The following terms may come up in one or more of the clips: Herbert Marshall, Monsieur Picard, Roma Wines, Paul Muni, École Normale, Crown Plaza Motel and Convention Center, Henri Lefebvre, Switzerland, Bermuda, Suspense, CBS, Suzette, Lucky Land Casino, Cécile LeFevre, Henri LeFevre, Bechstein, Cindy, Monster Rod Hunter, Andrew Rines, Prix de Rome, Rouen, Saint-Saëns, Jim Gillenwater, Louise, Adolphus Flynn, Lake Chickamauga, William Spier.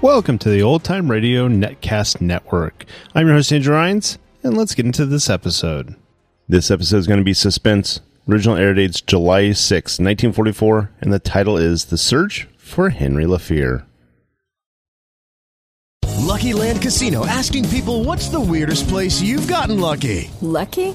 Welcome to the Old Time Radio Netcast Network. I'm your host, Andrew Rines, and let's get into this episode. This episode is going to be Suspense. Original air date's July 6, 1944, and the title is The Search for Henri LeFevre. Lucky Land Casino, asking people, what's the weirdest place you've gotten lucky? Lucky?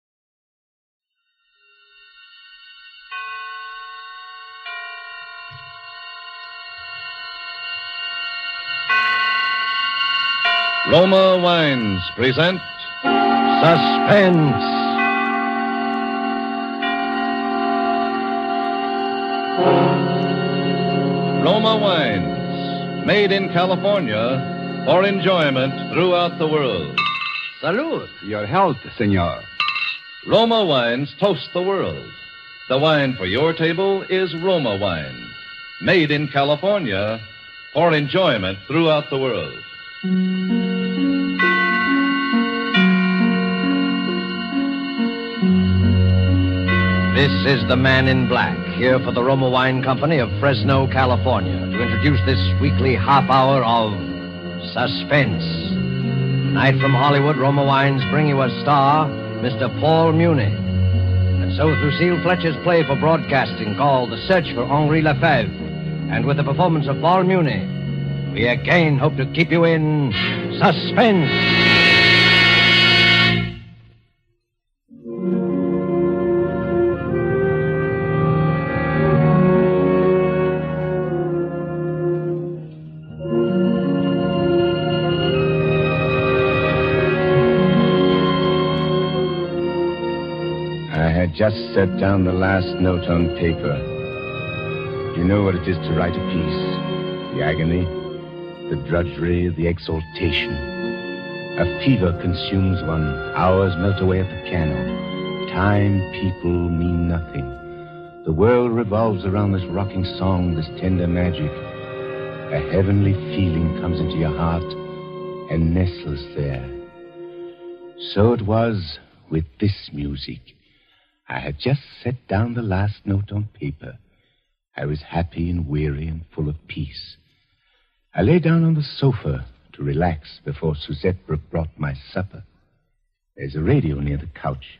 Roma Wines present Suspense. Roma Wines, made in California for enjoyment throughout the world. Salud, your health, senor. Roma Wines toast the world. The wine for your table is Roma Wine, made in California for enjoyment throughout the world. This is the man in black, here for the Roma Wine Company of Fresno, California, to introduce this weekly half hour of Suspense. Tonight from Hollywood, Roma Wines bring you a star, Mr. Paul Muni. And so through Lucille Fletcher's play for broadcasting called The Search for Henri LeFevre, and with the performance of Paul Muni, we again hope to keep you in suspense. I had just set down the last note on paper. You know what it is to write a piece. The agony, the drudgery, the exaltation. A fever consumes one. Hours melt away at the piano. Time, people mean nothing. The world revolves around this rocking song, this tender magic. A heavenly feeling comes into your heart and nestles there. So it was with this music. I had just set down the last note on paper. I was happy and weary and full of peace. I lay down on the sofa to relax before Suzette brought my supper. There's a radio near the couch.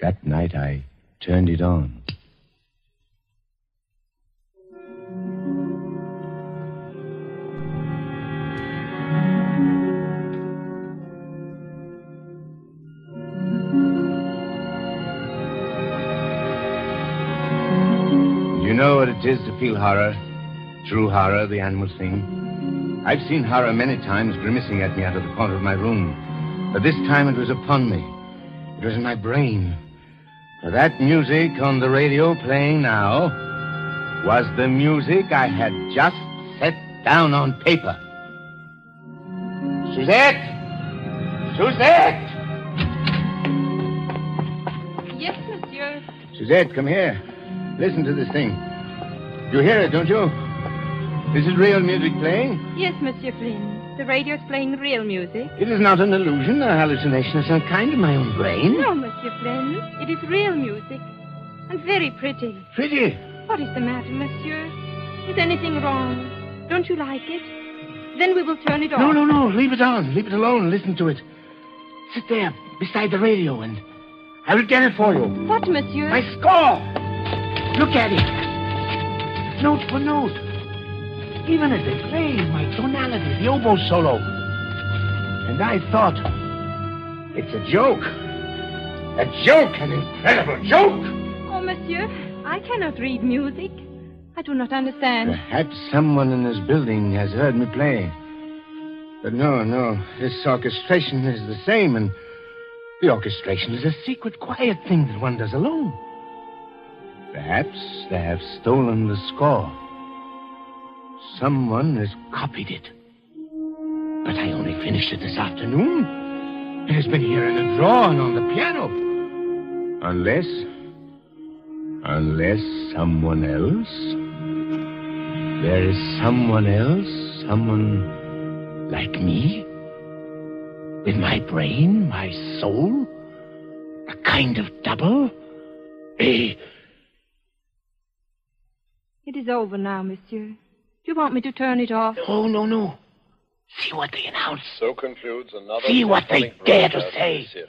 That night I turned it on. know what it is to feel horror, true horror, the animal thing. I've seen horror many times grimacing at me out of the corner of my room, but this time it was upon me. It was in my brain. For that music on the radio playing now was the music I had just set down on paper. Suzette! Suzette! Yes, monsieur. Suzette, come here. Listen to this thing. You hear it, don't you? This is real music playing? Yes, Monsieur Flynn. The radio's playing real music. It is not an illusion, a hallucination of some kind in my own brain. No, Monsieur Flynn. It is real music. And very pretty. Pretty? What is the matter, monsieur? Is anything wrong? Don't you like it? Then we will turn it off. No. Leave it on. Leave it alone. Listen to it. Sit there, beside the radio, and I will get it for you. What, monsieur? My score! Look at it. Note for note. Even as they play my tonality, the oboe solo. And I thought, it's a joke. A joke, an incredible joke. Oh, monsieur, I cannot read music. I do not understand. Perhaps someone in this building has heard me play. But no, this orchestration is the same, and the orchestration is a secret, quiet thing that one does alone. Perhaps they have stolen the score. Someone has copied it. But I only finished it this afternoon. It has been here in a drawer and on the piano. Unless someone else. There is someone else, someone like me. With my brain, my soul. A kind of double. It is over now, monsieur. Do you want me to turn it off? No. See what they announce. So concludes another... See what they dare to say. Series.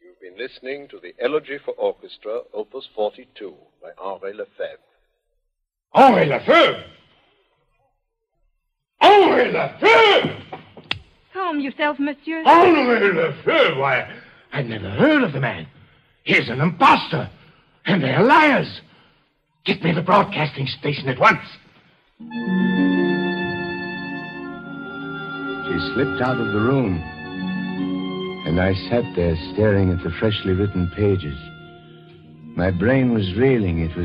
You've been listening to the Elegy for Orchestra, Opus 42, by Henri LeFevre. Henri LeFevre! Henri LeFevre! Calm yourself, monsieur. Henri LeFevre? Why, I've never heard of the man. He's an imposter, and they're liars. Get me the broadcasting station at once. She slipped out of the room, and I sat there staring at the freshly written pages. My brain was reeling. It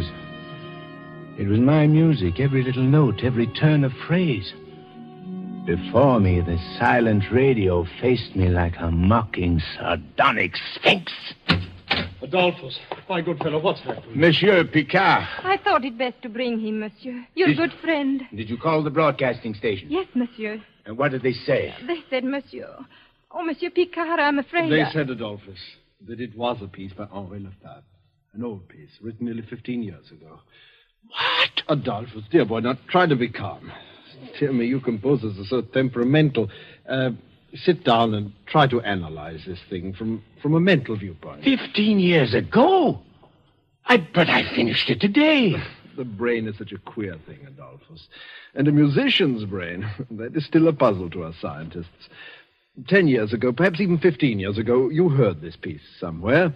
was my music, every little note, every turn of phrase. Before me, the silent radio faced me like a mocking, sardonic sphinx. Adolphus, my good fellow, what's happened? Monsieur Picard. I thought it best to bring him, monsieur. Your good friend. Did you call the broadcasting station? Yes, monsieur. And what did they say? They said, monsieur. Oh, Monsieur Picard, I'm afraid... They said, Adolphus, that it was a piece by Henri Lefebvre. An old piece, written nearly 15 years ago. What? Adolphus, dear boy, now try to be calm. Dear me, you composers are so temperamental. Sit down and try to analyze this thing from a mental viewpoint. 15 years ago? But I finished it today. The brain is such a queer thing, Adolphus. And a musician's brain, that is still a puzzle to us scientists. 10 years ago, perhaps even 15 years ago, you heard this piece somewhere.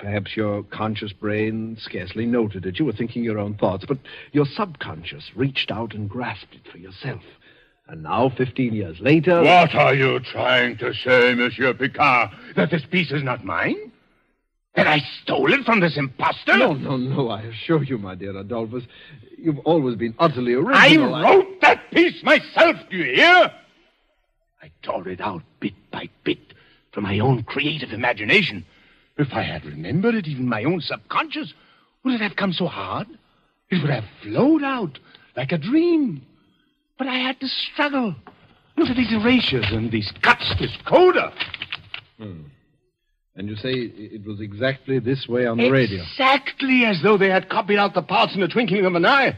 Perhaps your conscious brain scarcely noted it. You were thinking your own thoughts, but your subconscious reached out and grasped it for yourself. And now, 15 years later... What are you trying to say, Monsieur Picard? That this piece is not mine? That I stole it from this imposter? No, I assure you, my dear Adolphus, you've always been utterly original. I wrote that piece myself, do you hear? I tore it out bit by bit from my own creative imagination. If I had remembered it, even my own subconscious, would it have come so hard? It would have flowed out like a dream. But I had to struggle. Look at these erasures and these cuts, this coda. And you say it was exactly this way on the radio? Exactly as though they had copied out the parts in the twinkling of an eye.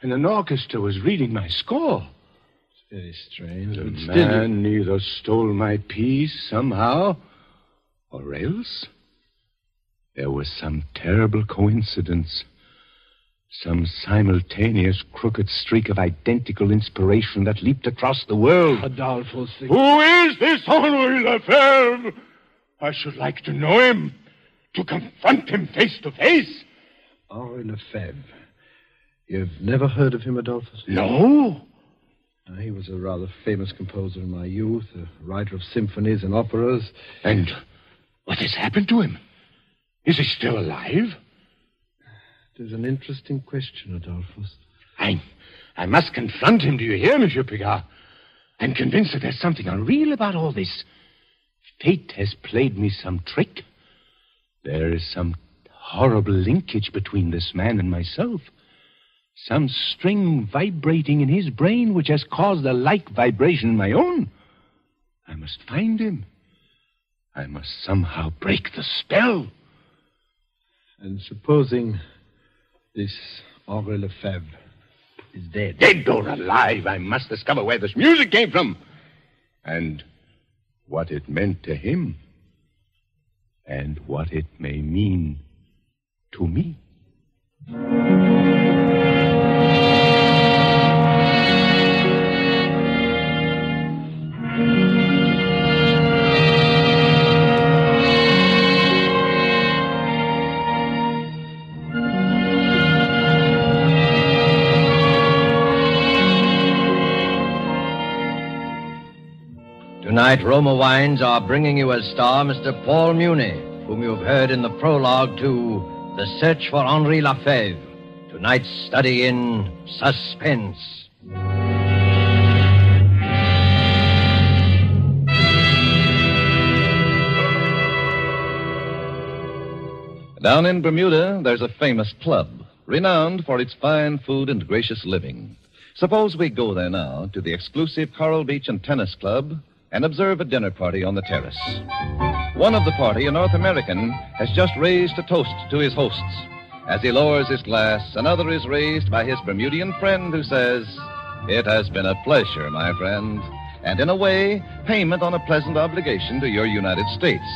And an orchestra was reading my score. It's very strange. The man either stole my piece somehow, or else there was some terrible coincidence. Some simultaneous crooked streak of identical inspiration that leaped across the world. Adolphus... Who is this Henri Lefevre? I should like to know him, to confront him face to face. Henri Lefevre. You've never heard of him, Adolphus? No. He was a rather famous composer in my youth, a writer of symphonies and operas. And what has happened to him? Is he still alive? It is an interesting question, Adolphus. I must confront him, do you hear, Monsieur Picard? I'm convinced that there's something unreal about all this. Fate has played me some trick. There is some horrible linkage between this man and myself. Some string vibrating in his brain which has caused a like vibration in my own. I must find him. I must somehow break the spell. And supposing this Henri Lefebvre is dead. Dead or alive, I must discover where this music came from and what it meant to him and what it may mean to me. Tonight, Roma Wines are bringing you as star Mr. Paul Muni, whom you've heard in the prologue to The Search for Henri Lefevre. Tonight's study in Suspense. Down in Bermuda, there's a famous club, renowned for its fine food and gracious living. Suppose we go there now to the exclusive Coral Beach and Tennis Club and observe a dinner party on the terrace. One of the party, a North American, has just raised a toast to his hosts. As he lowers his glass, another is raised by his Bermudian friend who says, "It has been a pleasure, my friend," and in a way, payment on a pleasant obligation to your United States.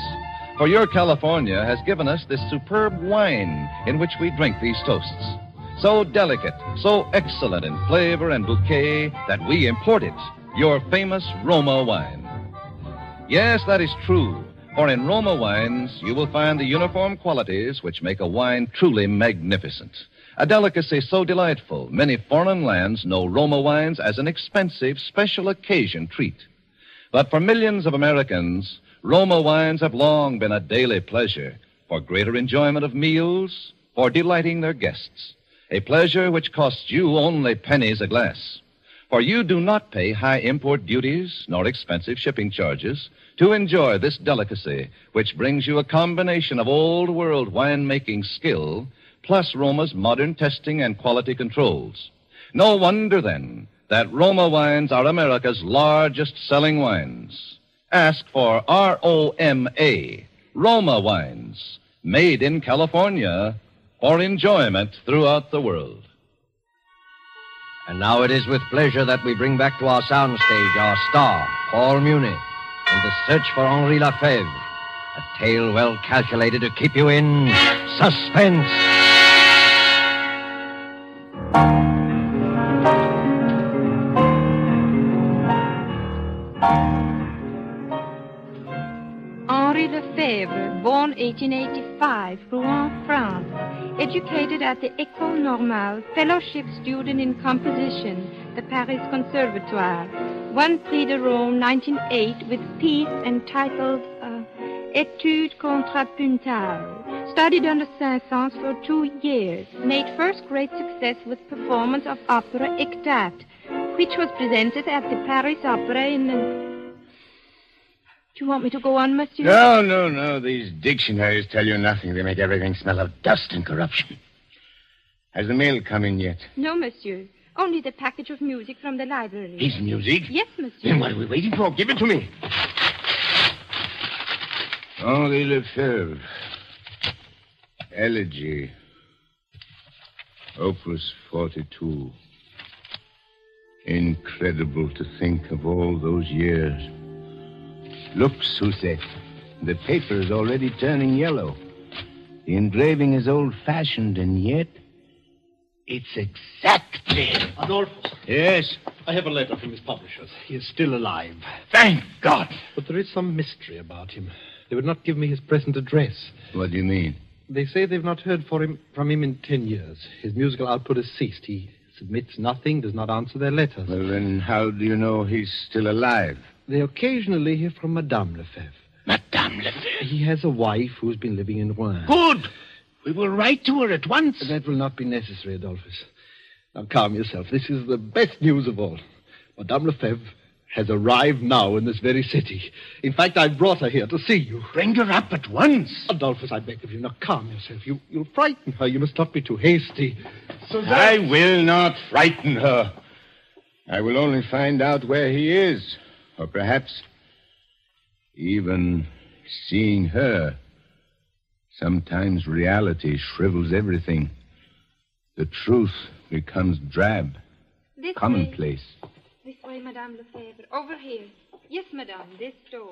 For your California has given us this superb wine in which we drink these toasts. So delicate, so excellent in flavor and bouquet that we import it, your famous Roma wine. Yes, that is true, for in Roma wines, you will find the uniform qualities which make a wine truly magnificent. A delicacy so delightful, many foreign lands know Roma wines as an expensive, special occasion treat. But for millions of Americans, Roma wines have long been a daily pleasure for greater enjoyment of meals, for delighting their guests. A pleasure which costs you only pennies a glass. For you do not pay high import duties nor expensive shipping charges to enjoy this delicacy, which brings you a combination of old-world wine-making skill plus Roma's modern testing and quality controls. No wonder, then, that Roma wines are America's largest-selling wines. Ask for R-O-M-A, Roma wines, made in California for enjoyment throughout the world. And now it is with pleasure that we bring back to our soundstage our star, Paul Muni, in The Search for Henri Lefevre, a tale well calculated to keep you in suspense. Henri Lefevre, born 1885, Rouen, France. Educated at the École Normale, fellowship student in composition, the Paris Conservatoire. Won Prix de Rome 1908 with piece entitled Études contrapuntales. Studied under Saint-Saëns for 2 years. Made first great success with performance of opera Ectate, which was presented at the Paris Opera in... Do you want me to go on, monsieur? No. These dictionaries tell you nothing. They make everything smell of dust and corruption. Has the mail come in yet? No, monsieur. Only the package of music from the library. His music? Yes, monsieur. Then what are we waiting for? Give it to me. Henri Lefevre. Elegy. Opus 42. Incredible to think of all those years. Look, Suzette, the paper is already turning yellow. The engraving is old-fashioned, and yet it's exactly... Adolphus. Yes? I have a letter from his publishers. He is still alive. Thank God. But there is some mystery about him. They would not give me his present address. What do you mean? They say they've not heard from him in 10 years. His musical output has ceased. He submits nothing, does not answer their letters. Well, then how do you know he's still alive? They occasionally hear from Madame Lefebvre. Madame Lefebvre? He has a wife who's been living in Rouen. Good! We will write to her at once. That will not be necessary, Adolphus. Now, calm yourself. This is the best news of all. Madame Lefebvre has arrived now in this very city. In fact, I brought her here to see you. Bring her up at once. Adolphus, I beg of you, now calm yourself. You'll frighten her. You must not be too hasty. Suzette. I will not frighten her. I will only find out where he is, or perhaps even seeing her. Sometimes reality shrivels everything. The truth becomes drab, commonplace. This way, Madame Lefebvre. Over here. Yes, Madame, this door.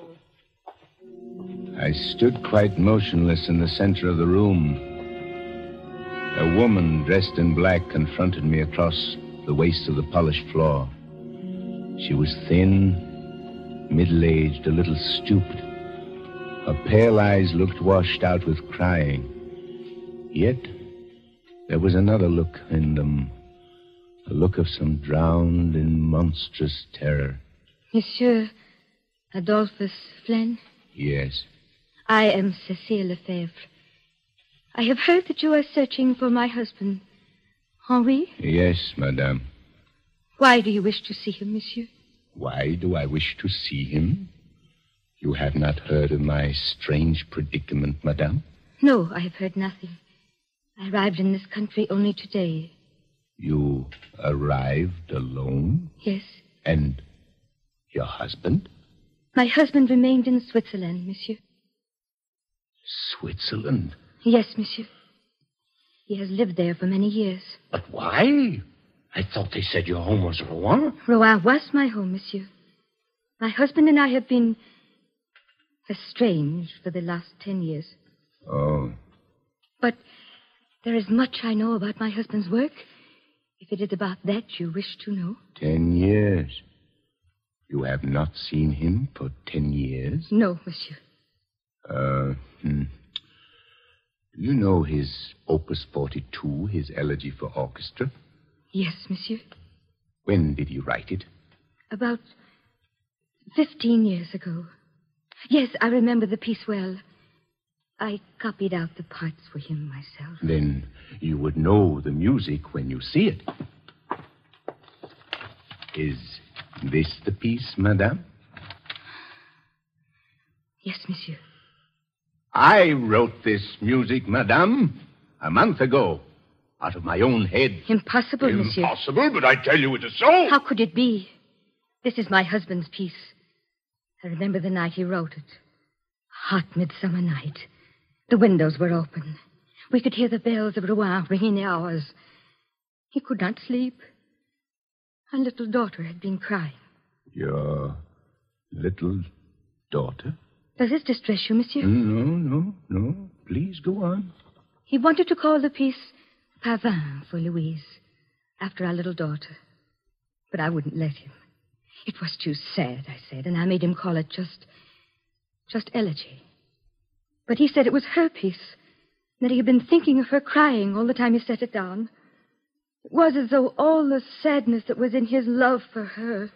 I stood quite motionless in the center of the room. A woman dressed in black confronted me across the waste of the polished floor. She was thin, middle-aged, a little stooped. Her pale eyes looked washed out with crying. Yet there was another look in them. A look of some drowned in monstrous terror. Monsieur Adolphus Flynn? Yes. I am Cécile Lefevre. I have heard that you are searching for my husband, Henri? Yes, madame. Why do you wish to see him, monsieur? Why do I wish to see him? You have not heard of my strange predicament, madame? No, I have heard nothing. I arrived in this country only today. You arrived alone? Yes. And your husband? My husband remained in Switzerland, monsieur. Switzerland? Yes, monsieur. He has lived there for many years. But why? I thought they said your home was Rouen. Rouen was my home, monsieur. My husband and I have been estranged for the last 10 years. Oh. But there is much I know about my husband's work. If it is about that you wish to know. 10 years. You have not seen him for 10 years? No, monsieur. You know his Opus 42, his Elegy for Orchestra? Yes, monsieur. When did he write it? About 15 years ago. Yes, I remember the piece well. I copied out the parts for him myself. Then you would know the music when you see it. Is this the piece, madame? Yes, monsieur. I wrote this music, madame, a month ago, out of my own head. Impossible, monsieur. Impossible, but I tell you it is so. How could it be? This is my husband's piece. I remember the night he wrote it. Hot midsummer night. The windows were open. We could hear the bells of Rouen ringing the hours. He could not sleep. Our little daughter had been crying. Your little daughter? Does this distress you, monsieur? No. Please go on. He wanted to call the piece Pavin for Louise, after our little daughter. But I wouldn't let him. It was too sad, I said, and I made him call it just Elegy. But he said it was her piece, that he had been thinking of her crying all the time he set it down. It was as though all the sadness that was in his love for her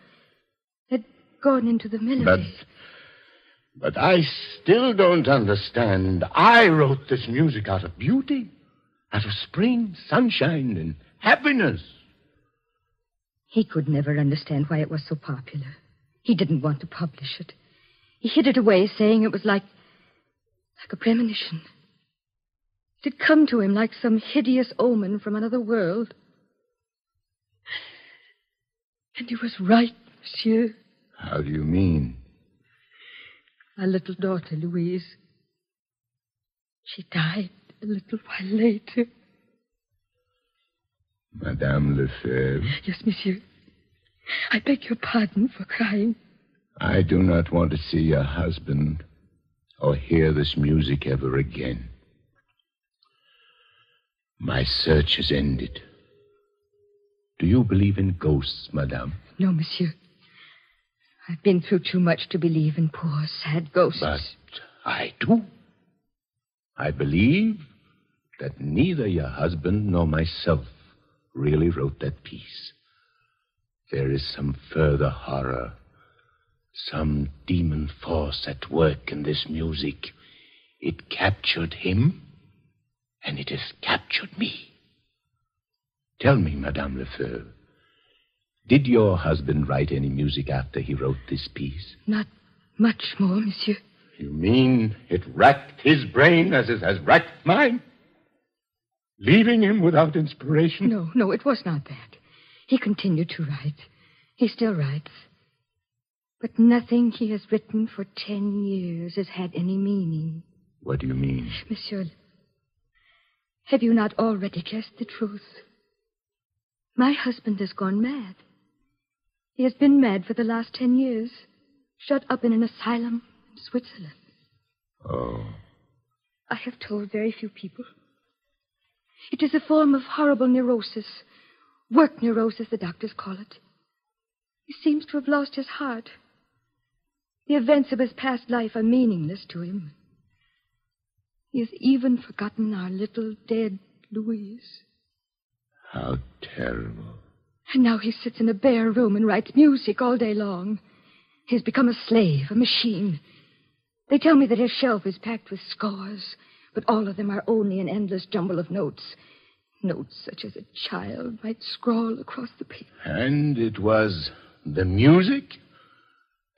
had gone into the melody. But I still don't understand. I wrote this music out of beauty, out of spring, sunshine, and happiness. He could never understand why it was so popular. He didn't want to publish it. He hid it away, saying it was like a premonition. It had come to him like some hideous omen from another world. And he was right, monsieur. How do you mean? Our little daughter, Louise. She died a little while later. Madame Lefebvre? Yes, monsieur. I beg your pardon for crying. I do not want to see your husband or hear this music ever again. My search has ended. Do you believe in ghosts, madame? No, monsieur. I've been through too much to believe in poor, sad ghosts. But I do. I believe that neither your husband nor myself really wrote that piece. There is some further horror, some demon force at work in this music. It captured him, and it has captured me. Tell me, Madame Lefevre, did your husband write any music after he wrote this piece? Not much more, monsieur. You mean it racked his brain as it has racked mine? Leaving him without inspiration? No, it was not that. He continued to write. He still writes. But nothing he has written for 10 years has had any meaning. What do you mean? Monsieur, have you not already guessed the truth? My husband has gone mad. He has been mad for the last 10 years, shut up in an asylum in Switzerland. Oh. I have told very few people. It is a form of horrible neurosis, work neurosis, the doctors call it. He seems to have lost his heart. The events of his past life are meaningless to him. He has even forgotten our little dead Louise. How terrible. And now he sits in a bare room and writes music all day long. He has become a slave, a machine. They tell me that his shelf is packed with scores, but all of them are only an endless jumble of notes. Notes such as a child might scrawl across the paper. And it was the music?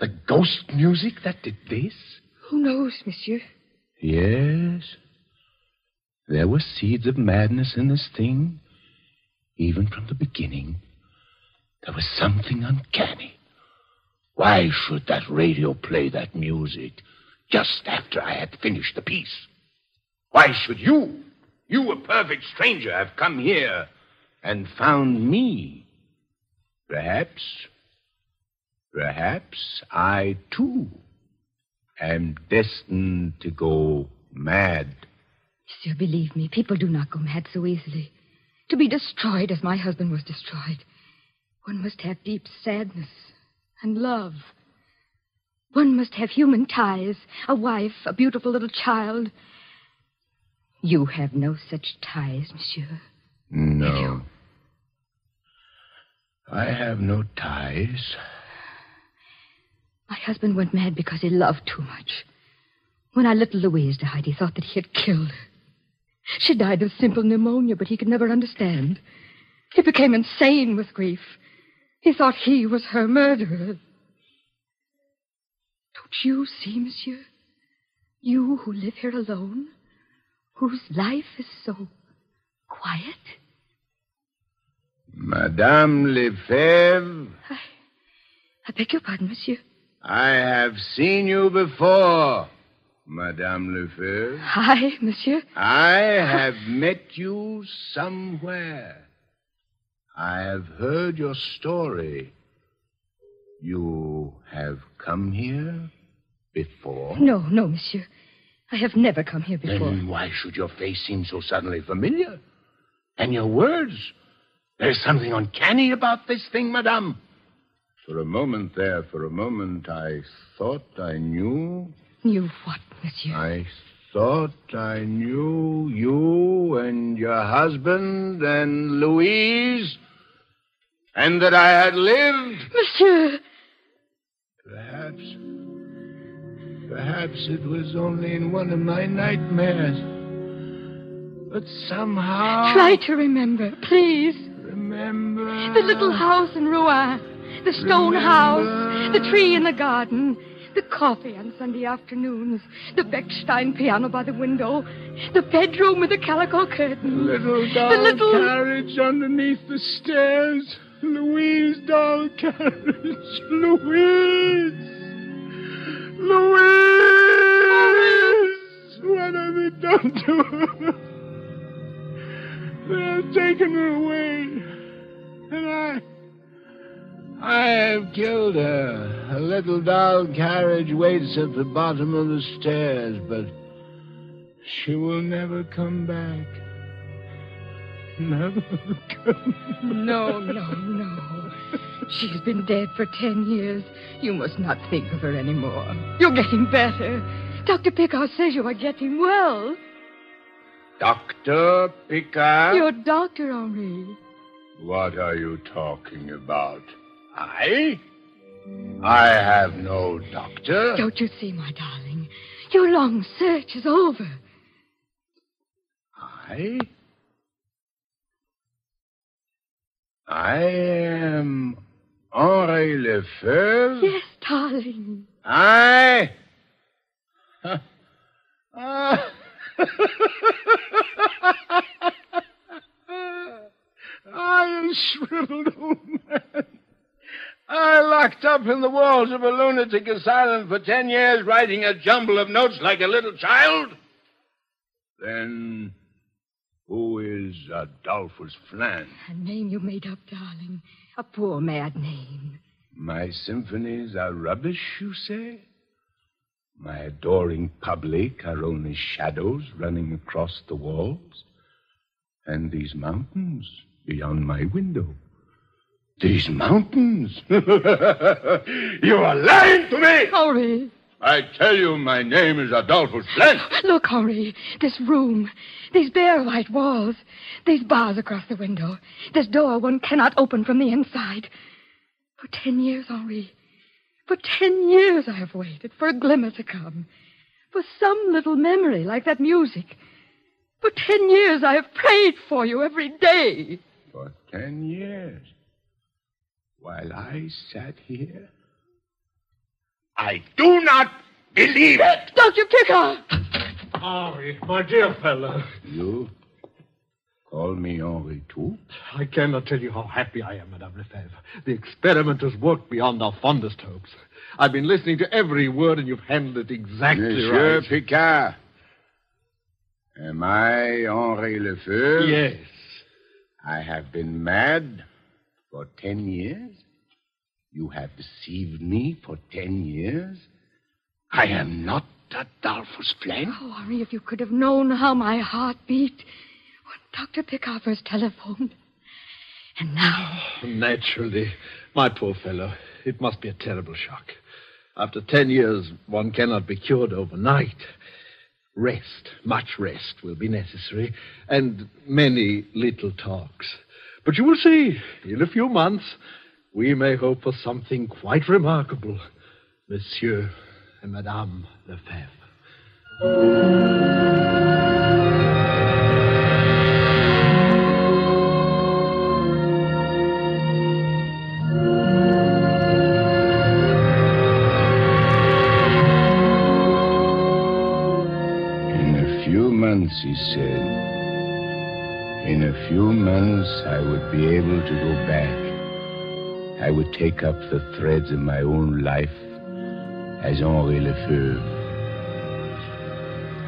The ghost music that did this? Who knows, monsieur? Yes. There were seeds of madness in this thing. Even from the beginning, there was something uncanny. Why should that radio play that music just after I had finished the piece? Why should you, a perfect stranger, have come here and found me? Perhaps I, too, am destined to go mad. Monsieur, believe me, people do not go mad so easily. To be destroyed as my husband was destroyed, one must have deep sadness and love. One must have human ties, a wife, a beautiful little child. You have no such ties, monsieur. No. I have no ties. My husband went mad because he loved too much. When our little Louise died, he thought that he had killed her. She died of simple pneumonia, but he could never understand. He became insane with grief. He thought he was her murderer. Don't you see, monsieur? You who live here alone, whose life is so quiet. Madame Lefevre. I beg your pardon, monsieur. I have seen you before, Madame Lefevre. Hi, monsieur. I have met you somewhere. I have heard your story. You have come here before? No, monsieur. I have never come here before. Then why should your face seem so suddenly familiar? And your words? There's something uncanny about this thing, madame. For a moment, I thought I knew... Knew what, monsieur? I thought I knew you and your husband and Louise, and that I had lived. Monsieur! Perhaps it was only in one of my nightmares. But somehow... Try to remember, please. Remember... The little house in Rouen, the stone house, the tree in the garden... The coffee on Sunday afternoons. The Bechstein piano by the window. The bedroom with the calico curtain. The little carriage underneath the stairs. Louise, doll carriage. Louise! What have they done to her? They have taken her away. And I have killed her. A little doll carriage waits at the bottom of the stairs, but she will never come back. Never come back. No. She's been dead for 10 years. You must not think of her anymore. You're getting better. Dr. Picard says you are getting well. Dr. Picard? Your doctor, Henri. What are you talking about? I have no doctor. Don't you see, my darling? Your long search is over. I am Henri LeFevre? Yes, darling. I am shriveled old man. I locked up in the walls of a lunatic asylum for 10 years, writing a jumble of notes like a little child. Then who is Adolphus Flynn? A name you made up, darling. A poor mad name. My symphonies are rubbish, you say? My adoring public are only shadows running across the walls. And these mountains beyond my window. These mountains? You are lying to me! Henri. I tell you, my name is Adolphus Flynn. Look, Henri, this room, these bare white walls, these bars across the window, this door one cannot open from the inside. For 10 years, Henri, for 10 years I have waited for a glimmer to come, for some little memory like that music. For 10 years I have prayed for you every day. For 10 years? While I sat here? I do not believe it. Dr. Picard! Henri, my dear fellow. You call me Henri, too? I cannot tell you how happy I am, Madame Lefebvre. The experiment has worked beyond our fondest hopes. I've been listening to every word, and you've handled it exactly Monsieur right. Monsieur Picard, am I Henri Lefebvre? Yes. I have been mad for 10 years. You have deceived me for 10 years? I am not Adolphus Flynn. Oh, Henri, if you could have known how my heart beat when Dr. Picard first telephoned. And now... Oh, naturally. My poor fellow, it must be a terrible shock. After 10 years, one cannot be cured overnight. Rest, much rest, will be necessary, and many little talks. But you will see, in a few months... we may hope for something quite remarkable, Monsieur and Madame Lefebvre. In a few months, he said, in a few months I would be able to go back. I would take up the threads of my own life as Henri Lefevre.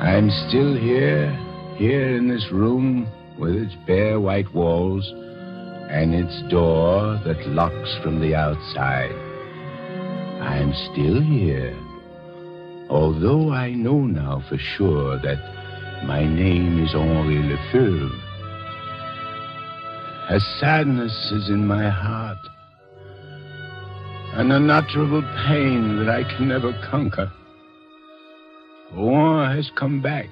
I'm still here in this room with its bare white walls and its door that locks from the outside. I'm still here, although I know now for sure that my name is Henri Lefevre. A sadness is in my heart. An unutterable pain that I can never conquer. Rouen has come back.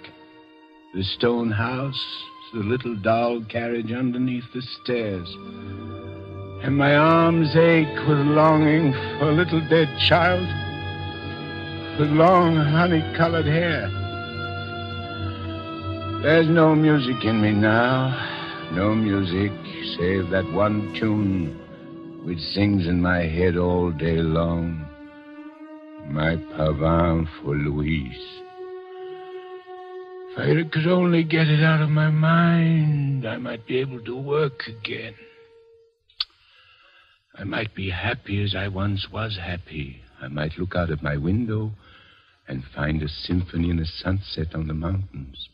The stone house, the little doll carriage underneath the stairs. And my arms ache with longing for a little dead child with long honey-colored hair. There's no music in me now. No music save that one tune which sings in my head all day long, my pavane for Louise. If I could only get it out of my mind, I might be able to work again. I might be happy as I once was happy. I might look out of my window and find a symphony and a sunset on the mountains.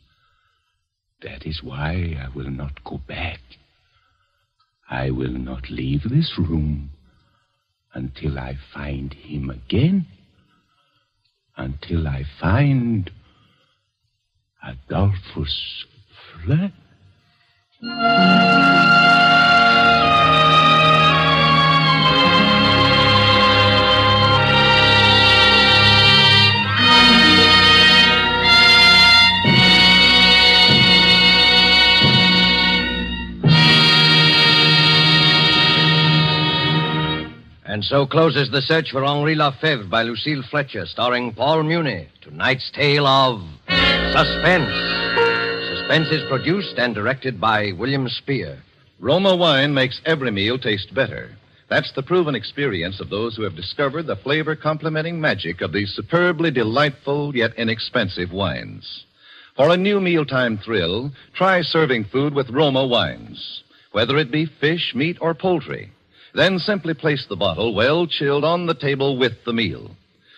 That is why I will not go back. I will not leave this room until I find him again, until I find Adolphus Flynn. And so closes the search for Henri LeFevre by Lucille Fletcher, starring Paul Muni. Tonight's tale of Suspense. Suspense is produced and directed by William Spier. Roma wine makes every meal taste better. That's the proven experience of those who have discovered the flavor-complementing magic of these superbly delightful yet inexpensive wines. For a new mealtime thrill, try serving food with Roma wines, whether it be fish, meat, or poultry. Then simply place the bottle, well chilled, on the table with the meal.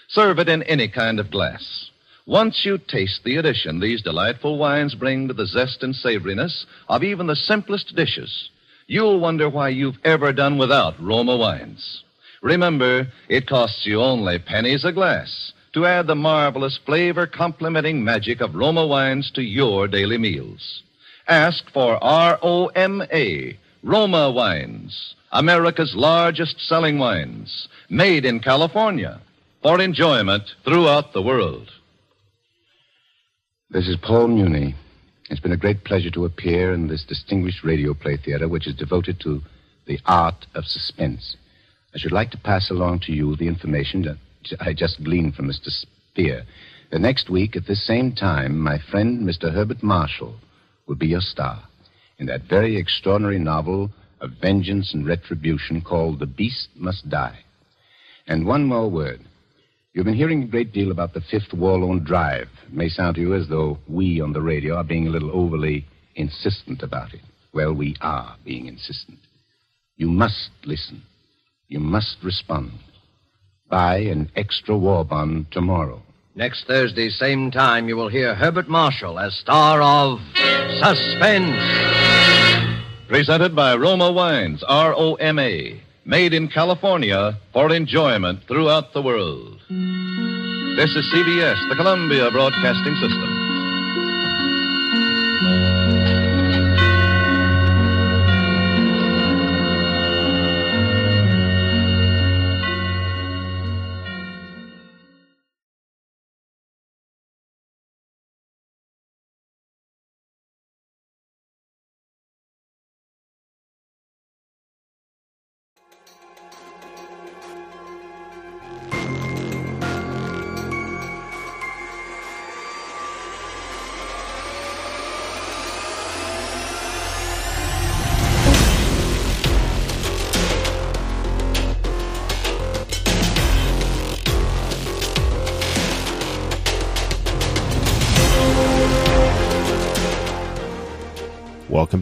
Serve it in any kind of glass. Once you taste the addition these delightful wines bring to the zest and savoriness of even the simplest dishes, you'll wonder why you've ever done without Roma wines. Remember, it costs you only pennies a glass to add the marvelous flavor-complementing magic of Roma wines to your daily meals. Ask for R-O-M-A, Roma wines, America's largest selling wines, made in California for enjoyment throughout the world. This is Paul Muni. It's been a great pleasure to appear in this distinguished radio play theater, which is devoted to the art of suspense. I should like to pass along to you the information that I just gleaned from Mr. Spear. The next week, at this same time, my friend, Mr. Herbert Marshall, will be your star in that very extraordinary novel of vengeance and retribution called The Beast Must Die. And one more word. You've been hearing a great deal about the fifth wall on drive. It may sound to you as though we on the radio are being a little overly insistent about it. Well, we are being insistent. You must listen. You must respond. Buy an extra war bond tomorrow. Next Thursday, same time, you will hear Herbert Marshall as star of Suspense. Presented by Roma Wines, R-O-M-A. Made in California for enjoyment throughout the world. This is CBS, the Columbia Broadcasting System. Welcome